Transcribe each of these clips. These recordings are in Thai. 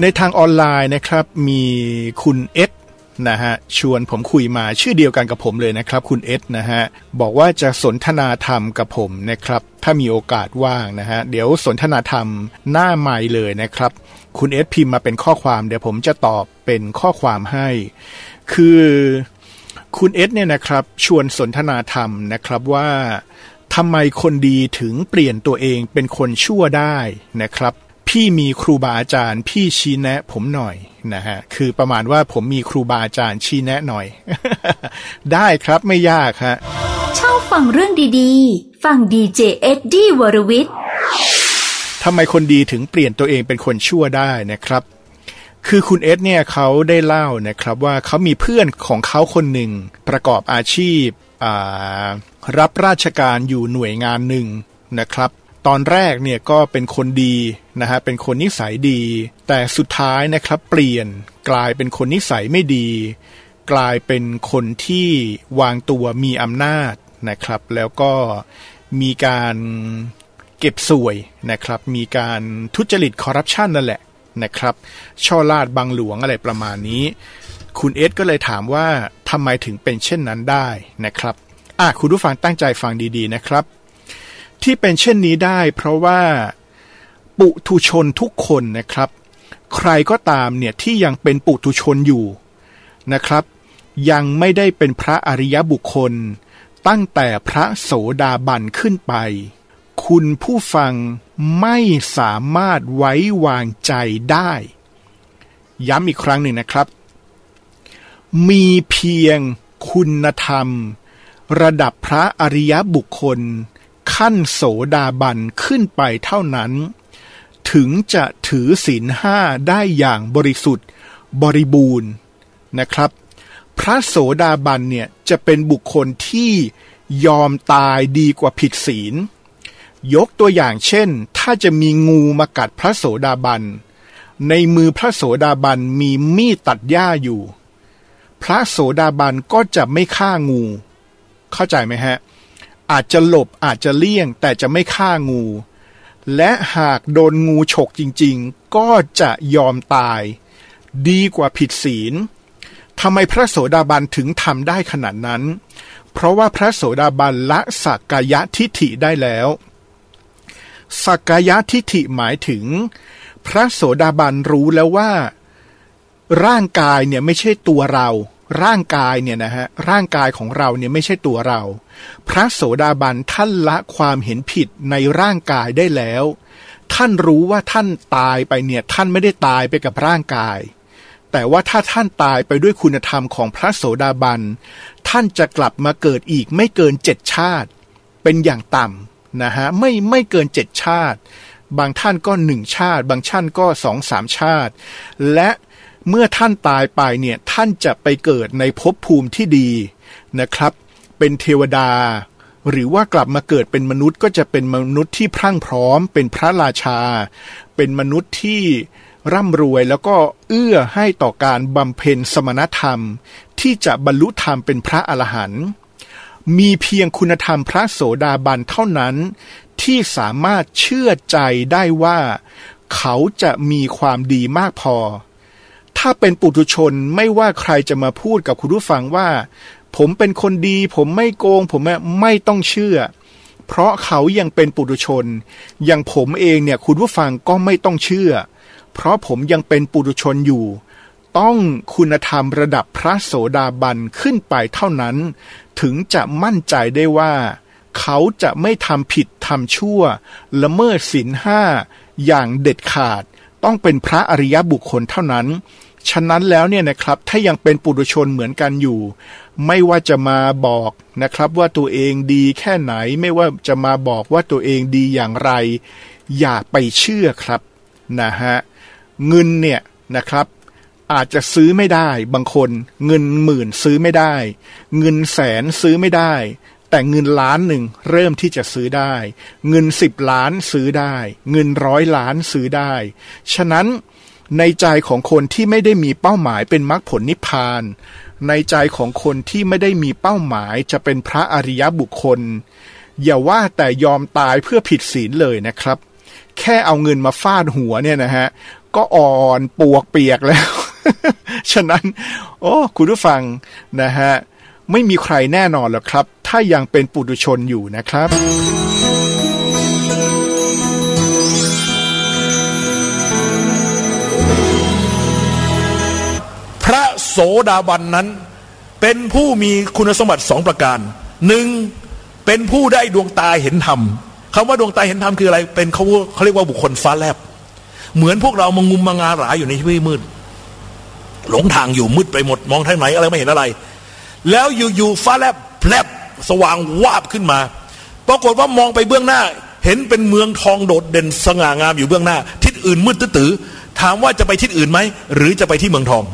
ในทางออนไลน์นะครับมีคุณเอสนะฮะชวนผมคุยมาชื่อเดียวกันกับผมเลยนะครับคุณเอสนะฮะบอกว่าจะสนทนาธรรมกับผมนะครับถ้ามีโอกาสว่างนะฮะเดี๋ยวสนทนาธรรมหน้าไมค์เลยนะครับคุณเอสพิมพ์มาเป็นข้อความเดี๋ยวผมจะตอบเป็นข้อความให้คือคุณเอสเนี่ยนะครับชวนสนทนาธรรมนะครับว่าทำไมคนดีถึงเปลี่ยนตัวเองเป็นคนชั่วได้นะครับพี่มีครูบาอาจารย์พี่ชี้แนะผมหน่อยนะฮะคือประมาณว่าผมมีครูบาอาจารย์ชี้แนะหน่อย ได้ครับไม่ยากฮะเช่าฟังเรื่องดีๆฟังดีเจเอ็ดดี้วรวิทย์ทำไมคนดีถึงเปลี่ยนตัวเองเป็นคนชั่วได้นะครับคือคุณเอสเนี่ยเขาได้เล่านะครับว่าเขามีเพื่อนของเขาคนหนึ่งประกอบอาชีพรับราชการอยู่หน่วยงานหนึ่งนะครับตอนแรกเนี่ยก็เป็นคนดีนะฮะเป็นคนนิสัยดีแต่สุดท้ายนะครับเปลี่ยนกลายเป็นคนนิสัยไม่ดีกลายเป็นคนที่วางตัวมีอำนาจนะครับแล้วก็มีการเก็บสวยนะครับมีการทุจริตคอร์รัปชันนั่นแหละนะครับช่อลาดบังหลวงอะไรประมาณนี้คุณเอสก็เลยถามว่าทำไมถึงเป็นเช่นนั้นได้นะครับคุณผู้ฟังตั้งใจฟังดีๆนะครับที่เป็นเช่นนี้ได้เพราะว่าปุถุชนทุกคนนะครับใครก็ตามเนี่ยที่ยังเป็นปุถุชนอยู่นะครับยังไม่ได้เป็นพระอริยบุคคลตั้งแต่พระโสดาบันขึ้นไปคุณผู้ฟังไม่สามารถไว้วางใจได้ย้ำอีกครั้งหนึ่งนะครับมีเพียงคุณธรรมระดับพระอริยบุคคลขั้นโสดาบันขึ้นไปเท่านั้นถึงจะถือศีลห้าได้อย่างบริสุทธิ์บริบูรณ์นะครับพระโสดาบันเนี่ยจะเป็นบุคคลที่ยอมตายดีกว่าผิดศีลยกตัวอย่างเช่นถ้าจะมีงูมากัดพระโสดาบันในมือพระโสดาบันมีมีดตัดหญ้าอยู่พระโสดาบันก็จะไม่ฆ่างูเข้าใจไหมฮะอาจจะหลบอาจจะเลี่ยงแต่จะไม่ฆ่างูและหากโดนงูฉกจริงๆก็จะยอมตายดีกว่าผิดศีลทำไมพระโสดาบันถึงทำได้ขนาดนั้นเพราะว่าพระโสดาบันละสักกายทิฏฐิได้แล้วสักกายทิฏฐิหมายถึงพระโสดาบันรู้แล้วว่าร่างกายเนี่ยไม่ใช่ตัวเราร่างกายเนี่ยนะฮะร่างกายของเราเนี่ยไม่ใช่ตัวเราพระโสดาบันท่านละความเห็นผิดในร่างกายได้แล้วท่านรู้ว่าท่านตายไปเนี่ยท่านไม่ได้ตายไปกับร่างกายแต่ว่าถ้าท่านตายไปด้วยคุณธรรมของพระโสดาบันท่านจะกลับมาเกิดอีกไม่เกิน7ชาติเป็นอย่างต่ำนะฮะไม่เกิน7ชาติบางท่านก็1ชาติบางท่านก็ 2-3 ชาติและเมื่อท่านตายไปเนี่ยท่านจะไปเกิดในภพภูมิที่ดีนะครับเป็นเทวดาหรือว่ากลับมาเกิดเป็นมนุษย์ก็จะเป็นมนุษย์ที่พรั่งพร้อมเป็นพระราชาเป็นมนุษย์ที่ร่ำรวยแล้วก็เอื้อให้ต่อการบำเพ็ญสมณธรรมที่จะบรรลุธรรมเป็นพระอรหันต์มีเพียงคุณธรรมพระโสดาบันเท่านั้นที่สามารถเชื่อใจได้ว่าเขาจะมีความดีมากพอถ้าเป็นปุถุชนไม่ว่าใครจะมาพูดกับคุณผู้ฟังว่าผมเป็นคนดีผมไม่โกงผมไม่ต้องเชื่อเพราะเขายังเป็นปุถุชนอย่างผมเองเนี่ยคุณผู้ฟังก็ไม่ต้องเชื่อเพราะผมยังเป็นปุถุชนอยู่ต้องคุณธรรมระดับพระโสดาบันขึ้นไปเท่านั้นถึงจะมั่นใจได้ว่าเขาจะไม่ทำผิดทำชั่วละเมิดศีลห้าอย่างเด็ดขาดต้องเป็นพระอริยบุคคลเท่านั้นฉะนั้นแล้วเนี่ยนะครับถ้ายังเป็นปุถุชนเหมือนกันอยู่ไม่ว่าจะมาบอกนะครับว่าตัวเองดีแค่ไหนไม่ว่าจะมาบอกว่าตัวเองดีอย่างไรอย่าไปเชื่อครับนะฮะเงินเนี่ยนะครับอาจจะซื้อไม่ได้บางคนเงินหมื่นซื้อไม่ได้เงินแสนซื้อไม่ได้แต่เงินล้านหนึ่งเริ่มที่จะซื้อได้เงิน10ล้านซื้อได้เงิน100ล้านซื้อได้ฉะนั้นในใจของคนที่ไม่ได้มีเป้าหมายเป็นมรรคผลนิพพานในใจของคนที่ไม่ได้มีเป้าหมายจะเป็นพระอริยบุคคลอย่าว่าแต่ยอมตายเพื่อผิดศีลเลยนะครับแค่เอาเงินมาฟาดหัวเนี่ยนะฮะ ก็อ่อนปวกเปียกแล้ว ฉะนั้นโอ้คุณผู้ฟังนะฮะไม่มีใครแน่นอนหรอกครับถ้ายังเป็นปุถุชนอยู่นะครับพระโสดาบันนั้นเป็นผู้มีคุณสมบัติ2ประการหนึ่งเป็นผู้ได้ดวงตาเห็นธรรมคำว่าดวงตาเห็นธรรมคืออะไรเป็นเขาเรียกว่าบุคคลฟ้าแลบเหมือนพวกเรามังงุมมังงาหราอยู่ในที่มืดหลงทางอยู่มืดไปหมดมองทางไหนอะไรไม่เห็นอะไรแล้วอยู่ๆฟ้าแลบแผลบสว่างวาบขึ้นมาปรากฏว่ามองไปเบื้องหน้าเห็นเป็นเมืองทองโดดเด่นสง่างามอยู่เบื้องหน้าทิศอื่นมืดตื้อถามว่าจะไปทิศอื่นไหมหรือจะไปที่เมืองทอง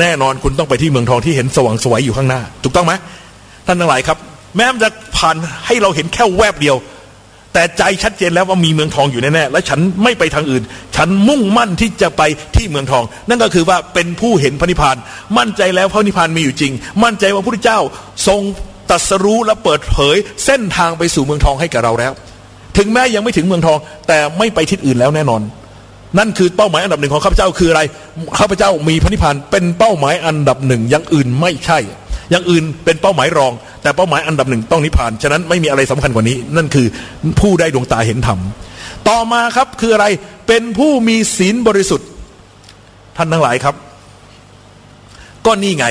แน่นอนคุณต้องไปที่เมืองทองที่เห็นสว่างสวยอยู่ข้างหน้าถูกต้องไหมท่านทั้งหลายครับแม้มันจะผ่านให้เราเห็นแค่แวบเดียวแต่ใจชัดเจนแล้วว่ามีเมืองทองอยู่แน่ๆและฉันไม่ไปทางอื่นฉันมุ่งมั่นที่จะไปที่เมืองทองนั่นก็คือว่าเป็นผู้เห็นพระนิพพานมั่นใจแล้วพระนิพพานมีอยู่จริงมั่นใจว่าพระพุทธเจ้าทรงตรัสรู้และเปิดเผยเส้นทางไปสู่เมืองทองให้กับเราแล้วถึงแม้ยังไม่ถึงเมืองทองแต่ไม่ไปทิศอื่นแล้วแน่นอนนั่นคือเป้าหมายอันดับหนึ่งของข้าพเจ้าคืออะไรข้าพเจ้ามีพระนิพพานเป็นเป้าหมายอันดับหนึ่งอย่างอื่นไม่ใช่อย่างอื่นเป็นเป้าหมายรองแต่เป้าหมายอันดับหนึ่งต้องนิพพานฉะนั้นไม่มีอะไรสำคัญกว่านี้นั่นคือผู้ได้ดวงตาเห็นธรรมต่อมาครับคืออะไรเป็นผู้มีศีลบริสุทธิ์ท่านทั้งหลายครับก็นี่ไง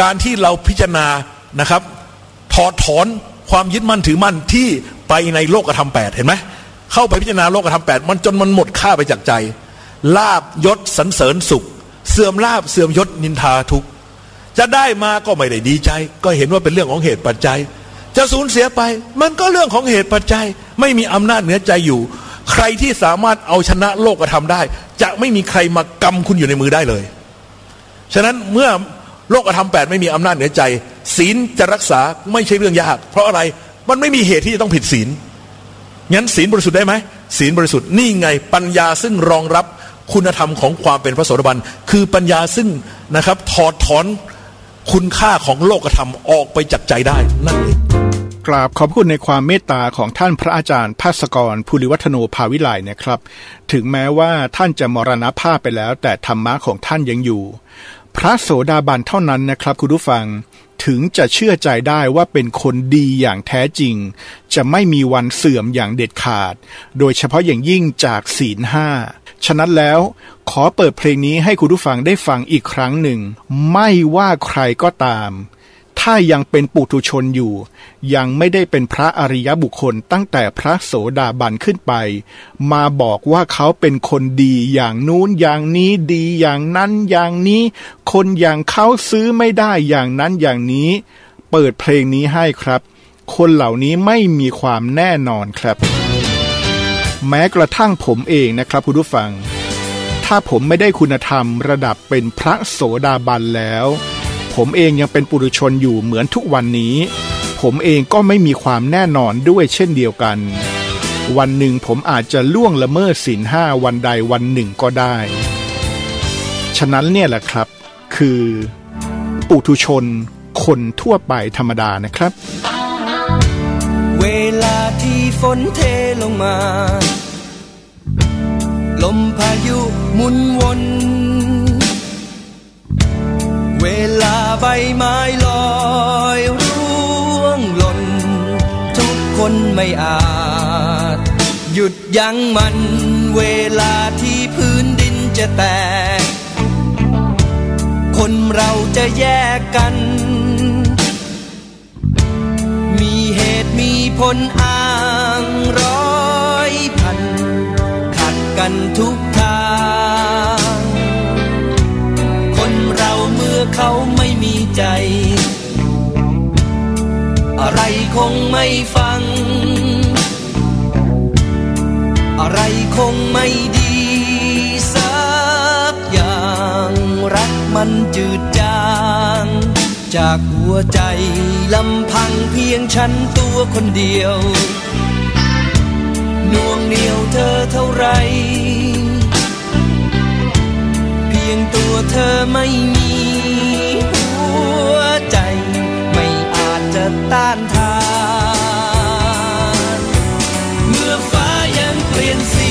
การที่เราพิจารณานะครับถอดถอนความยึดมั่นถือมั่นที่ไปในโลกธรรมแปดเห็นไหมเข้าไปพิจารณาโลกธรรมแปดมันจนมันหมดค่าไปจากใจลาภยศสรรเสริญสุขเสื่อมลาภเสื่อมยศนินทาทุกข์จะได้มาก็ไม่ได้ดีใจก็เห็นว่าเป็นเรื่องของเหตุปัจจัยจะสูญเสียไปมันก็เรื่องของเหตุปัจจัยไม่มีอำนาจเหนือใจอยู่ใครที่สามารถเอาชนะโลกธรรมได้จะไม่มีใครมากำคุณอยู่ในมือได้เลยฉะนั้นเมื่อโลกธรรม8ไม่มีอำนาจเหนือใจศีลจะรักษาไม่ใช่เรื่องยากเพราะอะไรมันไม่มีเหตุที่จะต้องผิดศีลงั้นศีลบริสุทธิ์ได้ไหมศีลบริสุทธิ์นี่ไงปัญญาซึ่งรองรับคุณธรรมของความเป็นพระโสดาบันคือปัญญาซึ่งนะครับถอดถอนคุณค่าของโลกธรรมออกไปจากใจได้นั่นเองกราบขอบคุณในความเมตตาของท่านพระอาจารย์ภาสกรภูริวัฒโนภาวิไลนะครับถึงแม้ว่าท่านจะมรณภาพไปแล้วแต่ธรรมะของท่านยังอยู่พระโสดาบันเท่านั้นนะครับคุณผู้ฟังถึงจะเชื่อใจได้ว่าเป็นคนดีอย่างแท้จริงจะไม่มีวันเสื่อมอย่างเด็ดขาดโดยเฉพาะอย่างยิ่งจากศีลห้าฉะนั้นแล้วขอเปิดเพลงนี้ให้คุณผู้ฟังได้ฟังอีกครั้งหนึ่งไม่ว่าใครก็ตามถ้ายังเป็นปุถุชนอยู่ยังไม่ได้เป็นพระอริยบุคคลตั้งแต่พระโสดาบันขึ้นไปมาบอกว่าเขาเป็นคนดีอย่างนู้นอย่างนี้ดีอย่างนั้นอย่างนี้คนอย่างเขาซื้อไม่ได้อย่างนั้นอย่างนี้เปิดเพลงนี้ให้ครับคนเหล่านี้ไม่มีความแน่นอนครับแม้กระทั่งผมเองนะครับคุณผู้ฟังถ้าผมไม่ได้คุณธรรมระดับเป็นพระโสดาบันแล้วผมเองยังเป็นปุถุชนอยู่เหมือนทุกวันนี้ผมเองก็ไม่มีความแน่นอนด้วยเช่นเดียวกันวันหนึ่งผมอาจจะล่วงละเมิดศีลห้าวันใดวันหนึ่งก็ได้ฉะนั้นเนี่ยแหละครับคือปุถุชนคนทั่วไปธรรมดานะครับเวลาที่ฝนเทลงมาลมพายุหมุนวนเวลาใบไม้ลอยร่วงหล่นทุกคนไม่อาจหยุดยั้งมันเวลาที่พื้นดินจะแตกคนเราจะแยกกันมีเหตุมีผลอ้างร้อยพันขัดกันทุกทางคนเราเมื่อเขาไม่มีใจอะไรคงไม่ฟังอะไรคงไม่ดีสักอย่างรักมันจืดจางจากหัวใจลำพังเพียงฉันตัวคนเดียวน่วงเหนียวเธอเท่าไรเพียงตัวเธอไม่มีหัวใจไม่อาจจะต้านทานเมื่อฟ้ายังเปลี่ยนสี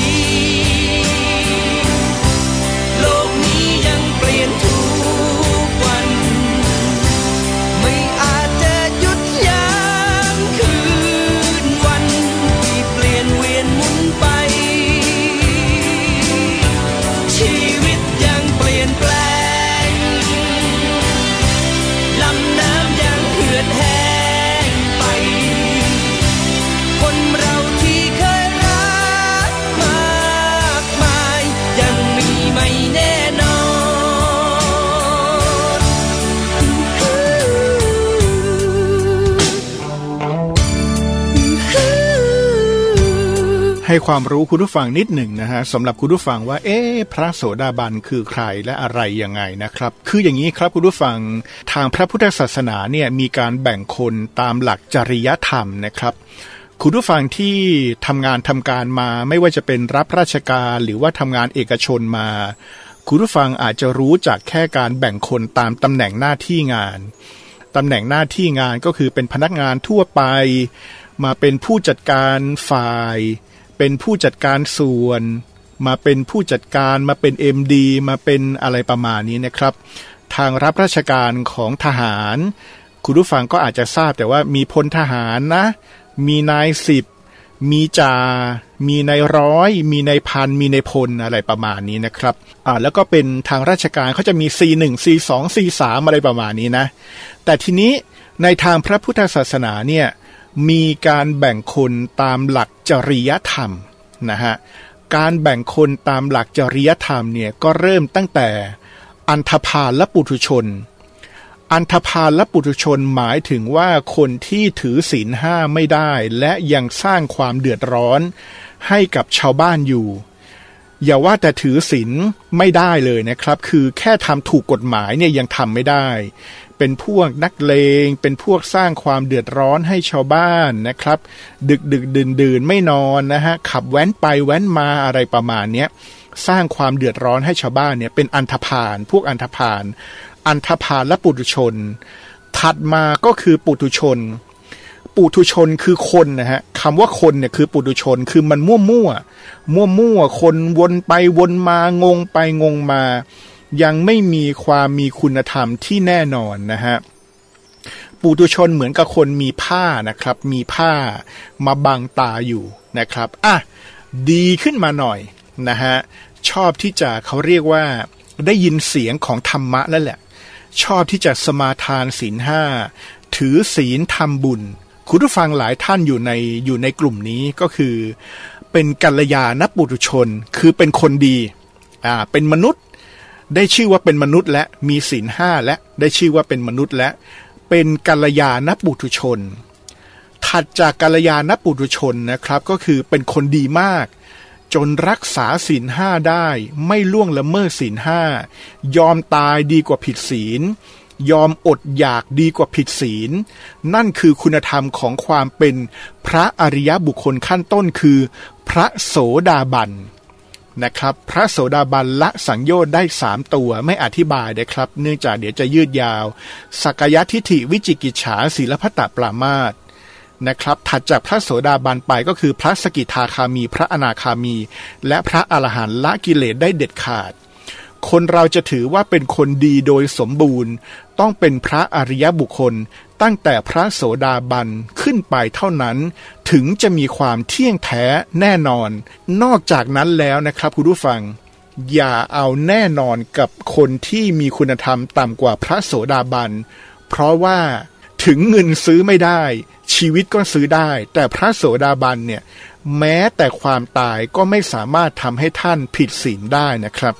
ให้ความรู้คุณผู้ฟังนิดหนึ่งนะฮะสำหรับคุณผู้ฟังว่าเอ๊ะพระโสดาบันคือใครและอะไรยังไงนะครับคืออย่างนี้ครับคุณผู้ฟังทางพระพุทธศาสนาเนี่ยมีการแบ่งคนตามหลักจริยธรรมนะครับคุณผู้ฟังที่ทำงานทำการมาไม่ว่าจะเป็นรับราชการหรือว่าทำงานเอกชนมาคุณผู้ฟังอาจจะรู้จากแค่การแบ่งคนตามตำแหน่งหน้าที่งานตำแหน่งหน้าที่งานก็คือเป็นพนักงานทั่วไปมาเป็นผู้จัดการฝ่ายเป็นผู้จัดการส่วนมาเป็นผู้จัดการมาเป็น MD มาเป็นอะไรประมาณนี้นะครับทางรับราชการของทหารคุณผู้ฟังก็อาจจะทราบแต่ว่ามีพลทหารนะมีนายสิบมีจ่ามีนายร้อยมีนายพันมีนายพลอะไรประมาณนี้นะครับแล้วก็เป็นทางราชการเขาจะมี C1 C2 C3 อะไรประมาณนี้นะแต่ทีนี้ในทางพระพุทธศาสนาเนี่ยมีการแบ่งคนตามหลักจริยธรรมนะฮะการแบ่งคนตามหลักจริยธรรมเนี่ยก็เริ่มตั้งแต่อันธพาลปุถุชนอันธพาลปุถุชนหมายถึงว่าคนที่ถือศีลห้าไม่ได้และยังสร้างความเดือดร้อนให้กับชาวบ้านอยู่อย่าว่าแต่ถือศีลไม่ได้เลยนะครับคือแค่ทำถูกกฎหมายเนี่ยยังทำไม่ได้เป็นพวกนักเลงเป็นพวกสร้างความเดือดร้อนให้ชาวบ้านนะครับดึกๆดื่นๆไม่นอนนะฮะขับแว้นไปแว้นมาอะไรประมาณเนี้ยสร้างความเดือดร้อนให้ชาวบ้านเนี่ยเป็นอันธพาลพวกอันธพาลอันธพาลและปุถุชนถัดมาก็คือปุถุชนปุถุชนคือคนนะฮะคำว่าคนเนี่ยคือปุถุชนคือมันมั่วคนวนไปวนมางงไปงงมายังไม่มีความมีคุณธรรมที่แน่นอนนะฮะปุถุชนเหมือนกับคนมีผ้านะครับมีผ้ามาบังตาอยู่นะครับอ่ะดีขึ้นมาหน่อยนะฮะชอบที่จะเขาเรียกว่าได้ยินเสียงของธรรมะแล้วแหละชอบที่จะสมาทานศีลห้าถือศีลทำบุญคุณผู้ฟังหลายท่านอยู่ในกลุ่มนี้ก็คือเป็นกัลยาณปุถุชนคือเป็นคนดีเป็นมนุษย์ได้ชื่อว่าเป็นมนุษย์และมีศีลห้าและได้ชื่อว่าเป็นมนุษย์และเป็นกัลยาณปุถุชนถัดจากกัลยาณปุถุชนนะครับก็คือเป็นคนดีมากจนรักษาศีลห้าได้ไม่ล่วงละเมิดศีลห้ายอมตายดีกว่าผิดศีลยอมอดอยากดีกว่าผิดศีลนั่นคือคุณธรรมของความเป็นพระอริยบุคคลขั้นต้นคือพระโสดาบันนะครับพระโสดาบันละสังโยชน์ได้3ตัวไม่อธิบายนะครับเนื่องจากเดี๋ยวจะยืดยาวสักยทิฏฐิวิจิกิจฉาศีลพัตตปรามาสนะครับถัดจากพระโสดาบันไปก็คือพระสกิทาคามีพระอนาคามีและพระอรหันต์ละกิเลสได้เด็ดขาดคนเราจะถือว่าเป็นคนดีโดยสมบูรณ์ต้องเป็นพระอริยบุคคลตั้งแต่พระโสดาบันขึ้นไปเท่านั้นถึงจะมีความเที่ยงแท้แน่นอนนอกจากนั้นแล้วนะครับคุณผู้ฟังอย่าเอาแน่นอนกับคนที่มีคุณธรรมต่ำกว่าพระโสดาบันเพราะว่าถึงเงินซื้อไม่ได้ชีวิตก็ซื้อได้แต่พระโสดาบันเนี่ยแม้แต่ความตายก็ไม่สามารถทำให้ท่านผิดศีลได้นะครับ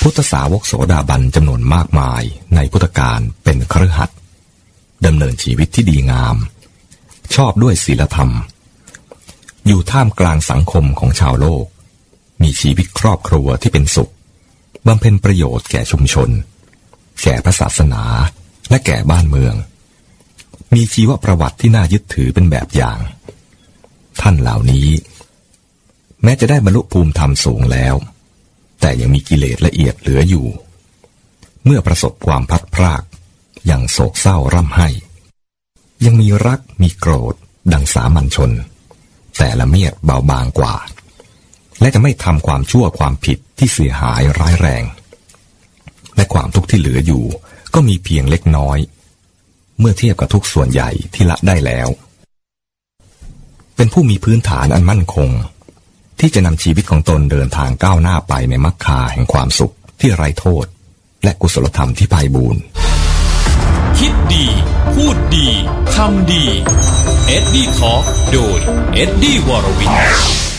พุทธสาวกโสดาบันจำนวนมากมายในพุทธกาลเป็นคฤหัสถ์ดำเนินชีวิตที่ดีงามชอบด้วยศีลธรรมอยู่ท่ามกลางสังคมของชาวโลกมีชีวิตครอบครัวที่เป็นสุขบำเพ็ญประโยชน์แก่ชุมชนแก่พระศาสนาและแก่บ้านเมืองมีชีวประวัติที่น่ายึดถือเป็นแบบอย่างท่านเหล่านี้แม้จะได้บรรลุภูมิธรรมสูงแล้วแต่ยังมีกิเลสละเอียดเหลืออยู่เมื่อประสบความพัดพรากยังโศกเศร้าร่ำไห้ยังมีรักมีโกรธดังสามัญชนแต่ละเมียดเบาบางกว่าและจะไม่ทำความชั่วความผิดที่เสียหายร้ายแรงและความทุกข์ที่เหลืออยู่ก็มีเพียงเล็กน้อยเมื่อเทียบกับทุกส่วนใหญ่ที่ละได้แล้วเป็นผู้มีพื้นฐานอันมั่นคงที่จะนำชีวิตของตนเดินทางก้าวหน้าไปในมรรคาแห่งความสุขที่ไร้โทษและกุศลธรรมที่ไพบูลย์คิดดีพูดดีทำดีเอ็ดดี้ทอล์คโดยเอ็ดดี้วรวิทย์